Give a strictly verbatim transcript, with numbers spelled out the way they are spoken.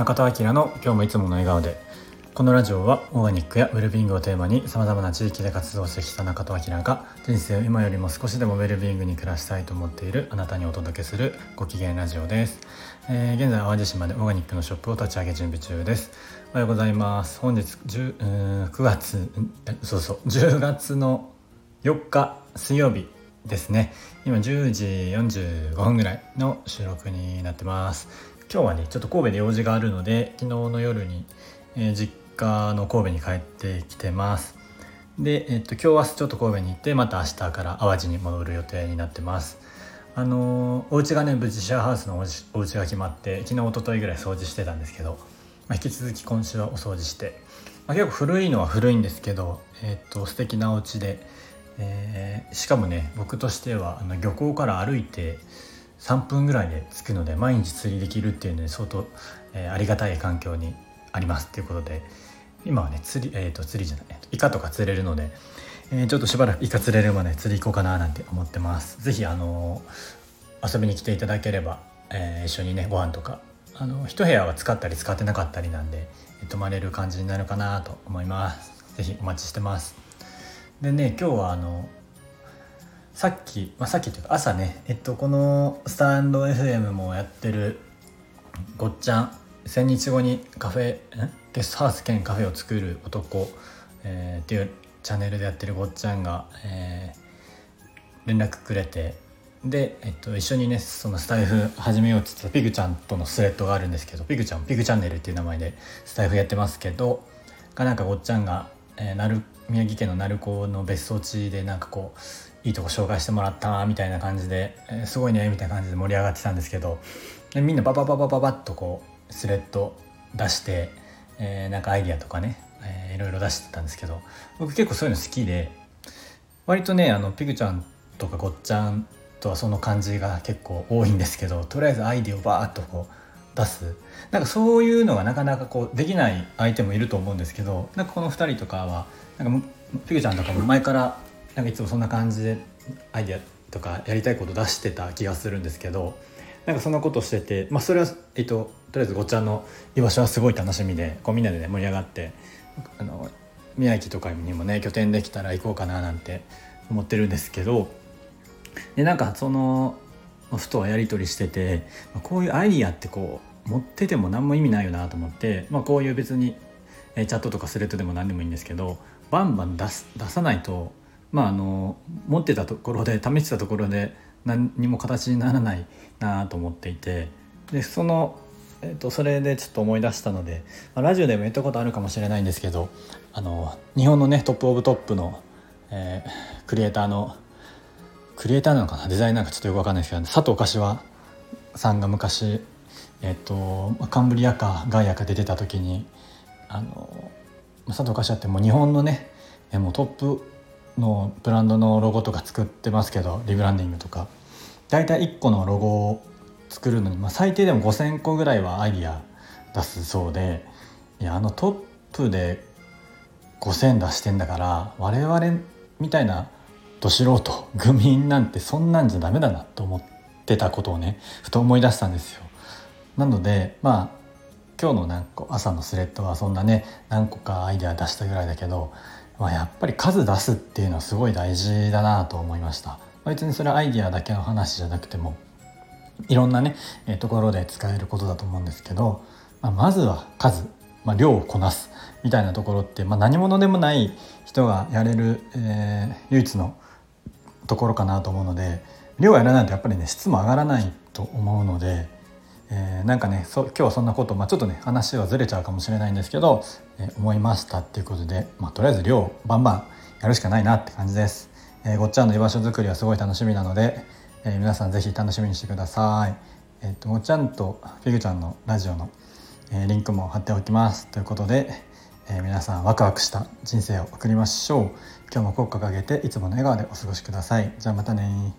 中田明の今日もいつもの笑顔で。このラジオはオーガニックやウェルビーイングをテーマに様々な地域で活動してきた中田明が人生を今よりも少しでもウェルビーイングに暮らしたいと思っているあなたにお届けするご機嫌ラジオです。えー、現在淡路島でオーガニックのショップを立ち上げ準備中です。おはようございます。本日10、9月そうそうじゅうがつのよっか水曜日ですね。今じゅうじよんじゅうごふんぐらいの収録になってます。今日はねちょっと神戸で用事があるので昨日の夜に、えー、実家の神戸に帰ってきてます。で、えっと、今日明日ちょっと神戸に行ってまた明日から淡路に戻る予定になってます。あのー、お家がね無事シェアハウスのお家が決まって昨日一昨日ぐらい掃除してたんですけど、まあ、引き続き今週はお掃除して、まあ、結構古いのは古いんですけど、えっと、素敵なお家でえー、しかもね僕としてはあの漁港から歩いてさんぷんぐらいで着くので毎日釣りできるっていうので相当、えー、ありがたい環境にありますっていうことで今はね釣り、えーと、釣りじゃない、えーと、イカとか釣れるので、えー、ちょっとしばらくイカ釣れるまで釣り行こうかななんて思ってます。ぜひあのー、遊びに来ていただければ、えー、一緒にねご飯とかあの一部屋は使ったり使ってなかったりなんで、えー、泊まれる感じになるかなと思います。ぜひお待ちしてます。でね、今日はあのさっき、まあ、さっきというか朝ね、えっと、このスタンド エフエム もやってるごっちゃんせんにちごにカフェゲストハウス兼カフェを作る男、えー、っていうチャンネルでやってるごっちゃんが、えー、連絡くれてで、えっと、一緒にねそのスタイフ始めようって言ってたピグちゃんとのスレッドがあるんですけど、ピグちゃんピグチャンネルっていう名前でスタイフやってますけどがなんかごっちゃんが、えー、なる宮城県の鳴子の別荘地でなんかこういいとこ紹介してもらったみたいな感じで、えー、すごいねみたいな感じで盛り上がってたんですけど、でみんなババババババッとこうスレッド出して、えー、なんかアイディアとかね、えー、いろいろ出してたんですけど、僕結構そういうの好きで割とねあのピグちゃんとかごっちゃんとはその感じが結構多いんですけど、とりあえずアイディアをバーッとこう出すなんかそういうのがなかなかこうできない相手もいると思うんですけど、なんかこのふたりとかはなんかピグちゃんとかも前からなんかいつもそんな感じでアイディアとかやりたいこと出してた気がするんですけど、なんかそんなことしてて、まあ、それは、えっと、とりあえずごっちゃんの居場所はすごい楽しみでこうみんなで、ね、盛り上がってあの宮城とかにもね拠点できたら行こうかななんて思ってるんですけど、でなんかそのふとやり取りしててこういうアイディアってこう持ってても何も意味ないよなと思って、まあ、こういう別にチャットとかスレッドでも何でもいいんですけどバンバン出す、出さないと、まあ、あの持ってたところで試してたところで何にも形にならないなと思っていて、でその、えっと、それでちょっと思い出したので、まあ、ラジオでも言ったことあるかもしれないんですけどあの日本のねトップオブトップの、えー、クリエイターのクリエイターなのかなデザイナーかちょっとよく分かんないですけど、佐藤柏さんが昔、えっと、カンブリアかガイアか出てた時にあの佐藤柏ってもう日本のねもうトップのブランドのロゴとか作ってますけどリブランディングとかだいたいいっこのロゴを作るのに、まあ、最低でもごせんこぐらいはアイディア出すそうで、いやあのトップでごせん出してんだから我々みたいなど素人愚民なんてそんなんじゃダメだなと思ってたことをねふと思い出したんですよ。なのでまあ今日のなんか朝のスレッドはそんなね何個かアイデア出したぐらいだけど、まあ、やっぱり数出すっていうのはすごい大事だなと思いました。別にそれはアイデアだけの話じゃなくてもいろんなねところで使えることだと思うんですけど、まあ、まずは数、まあ、量をこなすみたいなところって、まあ、何者でもない人がやれる、えー、唯一のところかなと思うので、量やらないとやっぱりね質も上がらないと思うので、えー、なんかねそ今日はそんなこと、まあ、ちょっとね話はずれちゃうかもしれないんですけど、えー、思いましたっていうことで、まあ、とりあえず量バンバンやるしかないなって感じです。えー、ごっちゃんの居場所作りはすごい楽しみなので、えー、皆さんぜひ楽しみにしてください。えー、とごっちゃんとピグちゃんのラジオの、えー、リンクも貼っておきますということで、えー、皆さんワクワクした人生を送りましょう。今日も心を掲げていつもの笑顔でお過ごしください。じゃあまたね。